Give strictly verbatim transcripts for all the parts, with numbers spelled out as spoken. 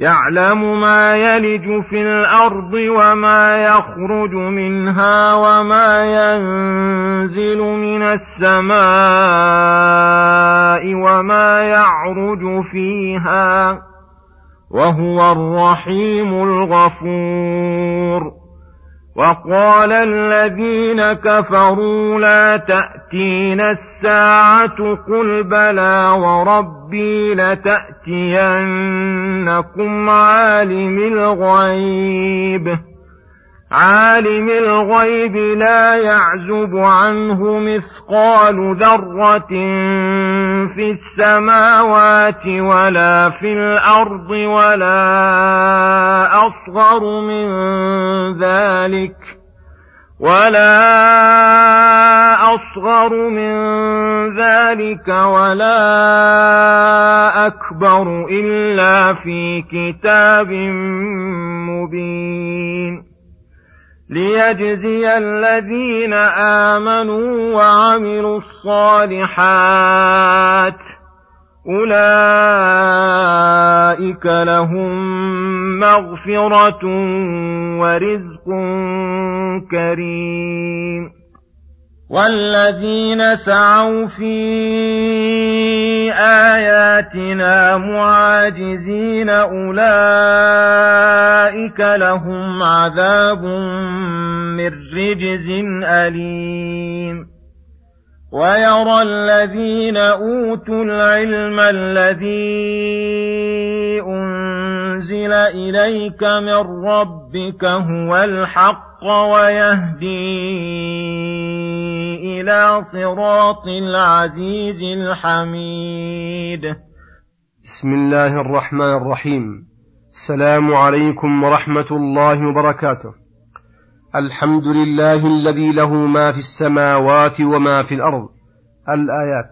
يعلم ما يلج في الأرض وما يخرج منها وما ينزل من السماء وما يعرج فيها وهو الرحيم الغفور. وقال الذين كفروا لا تأتين الساعة قل بلى وربي لتأتينكم عالم الغيب عالم الغيب لا يعزب عنه مثقال ذرة في السماوات ولا في الأرض ولا أصغر من ذلك ولا أصغر من ذلك ولا أكبر إلا في كتاب مبين. ليجزي الذين آمنوا وعملوا الصالحات أولئك لهم مغفرة ورزق كريم. والذين سعوا في آياتنا معاجزين أولئك لهم عذاب من رجز أليم. ويرى الذين أوتوا العلم الذي أنزل إليك من ربك هو الحق ويهدي إلى صراط العزيز الحميد. بسم الله الرحمن الرحيم. السلام عليكم ورحمة الله وبركاته. الحمد لله الذي له ما في السماوات وما في الأرض. الآيات.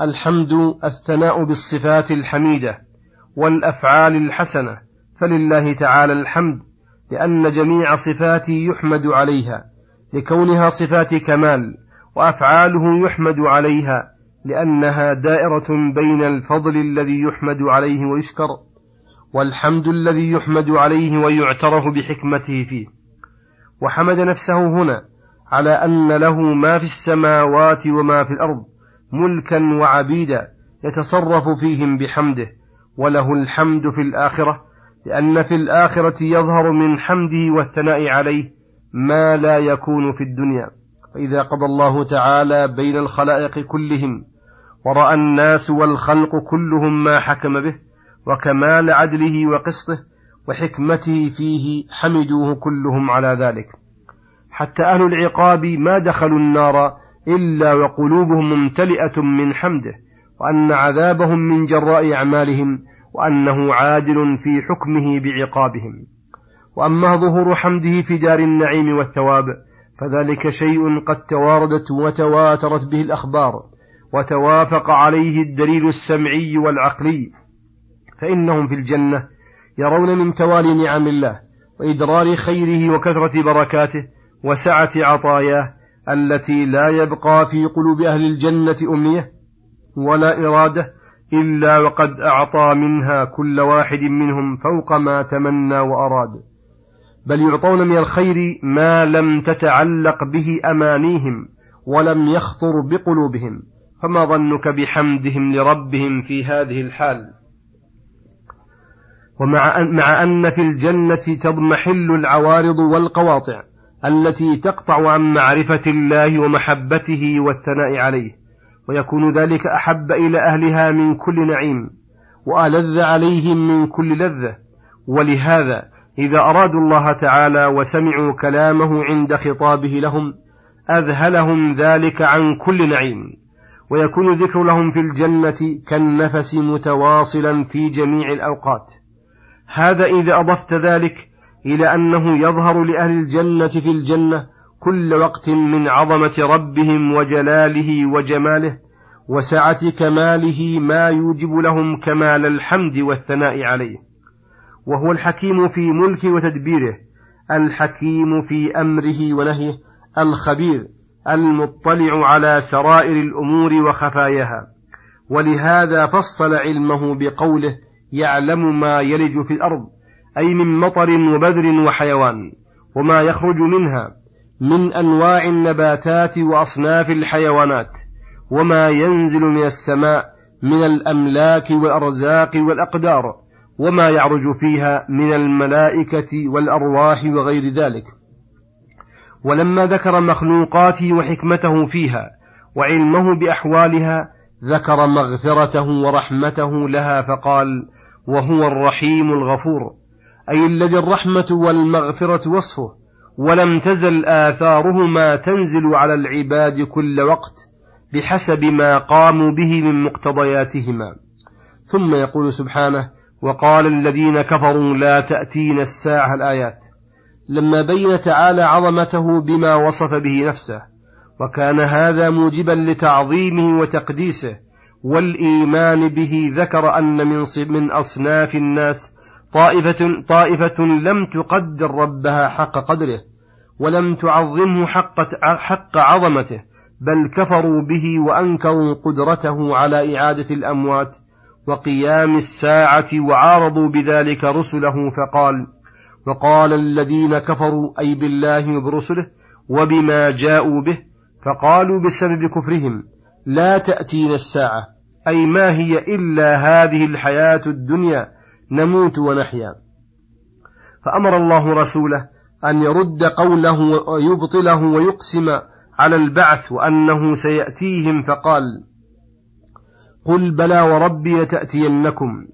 الحمد الثناء بالصفات الحميدة والأفعال الحسنة، فلله تعالى الحمد لأن جميع صفاته يحمد عليها لكونها صفات كمال، وأفعاله يحمد عليها لأنها دائرة بين الفضل الذي يحمد عليه ويشكر والحمد الذي يحمد عليه ويعترف بحكمته فيه. وحمد نفسه هنا على أن له ما في السماوات وما في الأرض ملكا وعبيدا يتصرف فيهم بحمده، وله الحمد في الآخرة لأن في الآخرة يظهر من حمده والثناء عليه ما لا يكون في الدنيا. فإذا قضى الله تعالى بين الخلائق كلهم ورأى الناس والخلق كلهم ما حكم به وكمال عدله وقسطه وحكمته فيه حمدوه كلهم على ذلك، حتى أهل العقاب ما دخلوا النار إلا وقلوبهم ممتلئة من حمده، وأن عذابهم من جراء أعمالهم، وأنه عادل في حكمه بعقابهم. وأما ظهور حمده في دار النعيم والثواب فذلك شيء قد تواردت وتواترت به الأخبار وتوافق عليه الدليل السمعي والعقلي، فإنهم في الجنة يرون من توالي نعم الله وإدرار خيره وكثرة بركاته وسعة عطاياه التي لا يبقى في قلوب أهل الجنة أمنية ولا إرادة إلا وقد أعطى منها كل واحد منهم فوق ما تمنى وأراد، بل يعطون من الخير ما لم تتعلق به أمانيهم ولم يخطر بقلوبهم. فما ظنك بحمدهم لربهم في هذه الحال؟ ومع أن في الجنة تضمحل العوارض والقواطع التي تقطع عن معرفة الله ومحبته والثناء عليه، ويكون ذلك أحب إلى أهلها من كل نعيم وألذ عليهم من كل لذة. ولهذا إذا أرادوا الله تعالى وسمعوا كلامه عند خطابه لهم أذهلهم ذلك عن كل نعيم، ويكون ذكر لهم في الجنة كالنفس متواصلا في جميع الأوقات. هذا إذا أضفت ذلك إلى أنه يظهر لأهل الجنة في الجنة كل وقت من عظمة ربهم وجلاله وجماله وسعة كماله ما يوجب لهم كمال الحمد والثناء عليه، وهو الحكيم في ملكه وتدبيره، الحكيم في أمره ونهيه، الخبير المطلع على سرائر الأمور وخفاياها. ولهذا فصل علمه بقوله يعلم ما يلج في الأرض، أي من مطر وبذر وحيوان، وما يخرج منها من أنواع النباتات وأصناف الحيوانات، وما ينزل من السماء من الأملاك والأرزاق والأقدار، وما يعرج فيها من الملائكة والأرواح وغير ذلك. ولما ذكر مخلوقاته وحكمته فيها وعلمه بأحوالها ذكر مغفرته ورحمته لها فقال وهو الرحيم الغفور، أي الذي الرحمة والمغفرة وصفه، ولم تزل آثارهما تنزل على العباد كل وقت بحسب ما قاموا به من مقتضياتهما. ثم يقول سبحانه وقال الذين كفروا لا تأتينا الساعة الآيات، لما بين تعالى عظمته بما وصف به نفسه، وكان هذا موجبا لتعظيمه وتقديسه والإيمان به. ذكر أن من, من أصناف الناس طائفة, طائفة لم تقدر ربها حق قدره ولم تعظمه حق, حق عظمته، بل كفروا به وأنكروا قدرته على إعادة الأموات وقيام الساعة، وعارضوا بذلك رسله فقال وقال الذين كفروا أي بالله وبرسله وبما جاءوا به، فقالوا بسبب كفرهم لا تأتينا الساعة، أي ما هي إلا هذه الحياة الدنيا نموت ونحيا. فأمر الله رسوله أن يرد قوله ويبطله ويقسم على البعث وأنه سيأتيهم، فقال قل بلى وربي لتأتينكم،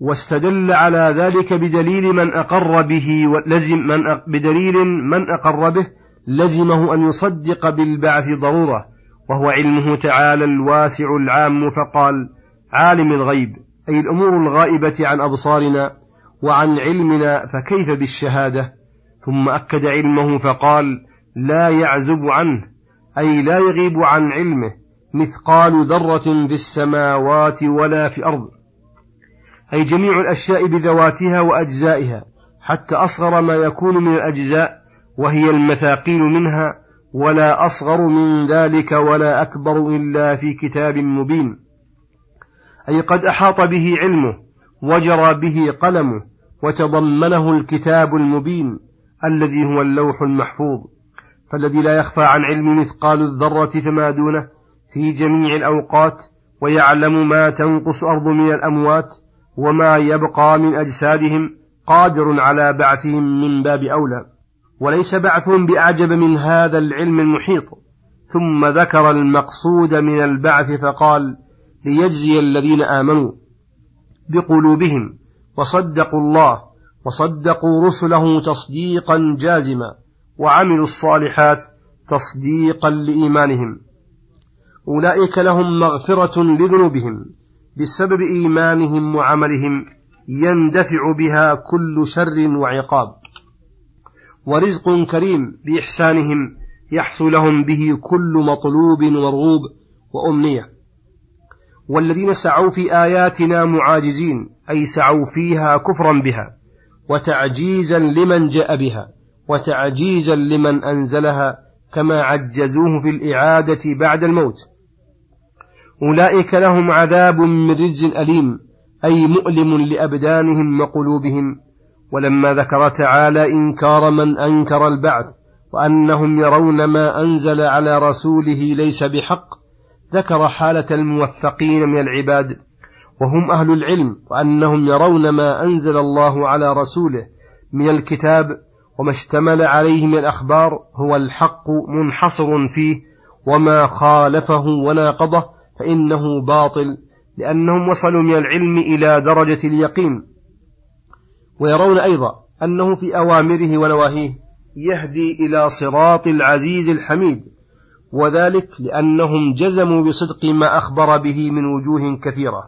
واستدل على ذلك بدليل من أقر به ولزم من بدليل من أقر به لزمه أن يصدق بالبعث ضرورة، وهو علمه تعالى الواسع العام، فقال عالم الغيب، أي الأمور الغائبة عن أبصارنا وعن علمنا، فكيف بالشهادة؟ ثم أكد علمه فقال لا يعزب عنه، أي لا يغيب عن علمه مثقال ذرة في السماوات ولا في الأرض، أي جميع الأشياء بذواتها وأجزائها، حتى أصغر ما يكون من الأجزاء وهي المثاقيل منها، ولا أصغر من ذلك ولا أكبر إلا في كتاب مبين، أي قد أحاط به علمه وجرى به قلمه وتضمنه الكتاب المبين الذي هو اللوح المحفوظ. فالذي لا يخفى عن علم مثقال الذرة فما دونه في جميع الأوقات، ويعلم ما تنقص أرض من الأموات وما يبقى من أجسادهم، قادر على بعثهم من باب أولى، وليس بعث بأعجب من هذا العلم المحيط. ثم ذكر المقصود من البعث فقال ليجزي الذين آمنوا بقلوبهم وصدقوا الله وصدقوا رسله تصديقا جازما، وعملوا الصالحات تصديقا لإيمانهم، أولئك لهم مغفرة لذنوبهم بسبب إيمانهم وعملهم، يندفع بها كل شر وعقاب، ورزق كريم بإحسانهم يحصل لهم به كل مطلوب ومرغوب وأمنية. والذين سعوا في آياتنا معاجزين، أي سعوا فيها كفرا بها وتعجيزا لمن جاء بها وتعجيزا لمن أنزلها، كما عجزوه في الإعادة بعد الموت، أولئك لهم عذاب من رجز أليم، أي مؤلم لأبدانهم وقلوبهم. ولما ذكر تعالى إنكار من أنكر البعث وأنهم يرون ما أنزل على رسوله ليس بحق، ذكر حالة الموفقين من العباد وهم أهل العلم، وأنهم يرون ما أنزل الله على رسوله من الكتاب وما اشتمل عليه من الأخبار هو الحق منحصر فيه، وما خالفه وناقضه فإنه باطل، لأنهم وصلوا من العلم إلى درجة اليقين. ويرون أيضا أنه في أوامره ونواهيه يهدي إلى صراط العزيز الحميد، وذلك لأنهم جزموا بصدق ما أخبر به من وجوه كثيرة،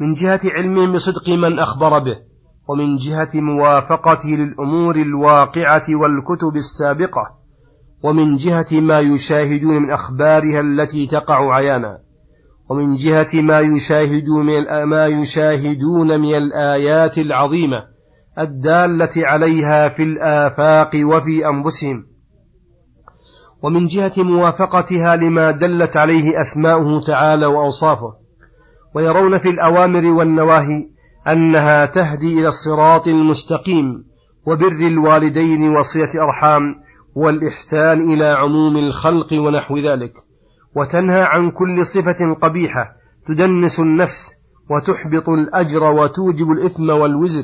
من جهة علمهم بصدق من أخبر به ومن جهة موافقته للأمور الواقعة والكتب السابقة، ومن جهة ما يشاهدون من أخبارها التي تقع عيانا، ومن جهة ما يشاهدون من ما يشاهدون من الآيات العظيمة الدالة عليها في الآفاق وفي أنفسهم، ومن جهة موافقتها لما دلت عليه أسماؤه تعالى وأوصافه. ويرون في الأوامر والنواهي أنها تهدي إلى الصراط المستقيم وبر الوالدين وصلة أرحام والإحسان إلى عموم الخلق ونحو ذلك، وتنهى عن كل صفة قبيحة تدنس النفس وتحبط الأجر وتوجب الإثم والوزر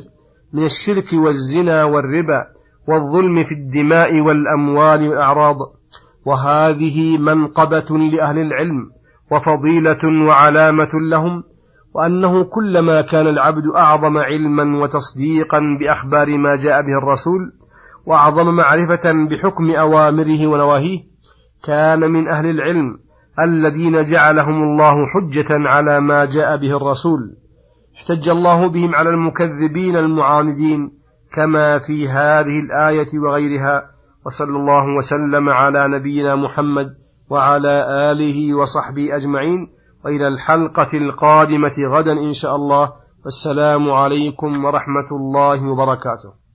من الشرك والزنا والربا والظلم في الدماء والأموال والأعراض. وهذه منقبة لأهل العلم وفضيلة وعلامة لهم، وأنه كلما كان العبد أعظم علما وتصديقا بأخبار ما جاء به الرسول وأعظم معرفة بحكم أوامره ونواهيه كان من أهل العلم الذين جعلهم الله حجة على ما جاء به الرسول، احتج الله بهم على المكذبين المعاندين كما في هذه الآية وغيرها. وصلى الله وسلم على نبينا محمد وعلى آله وصحبه أجمعين، وإلى الحلقة القادمة غدا إن شاء الله، والسلام عليكم ورحمة الله وبركاته.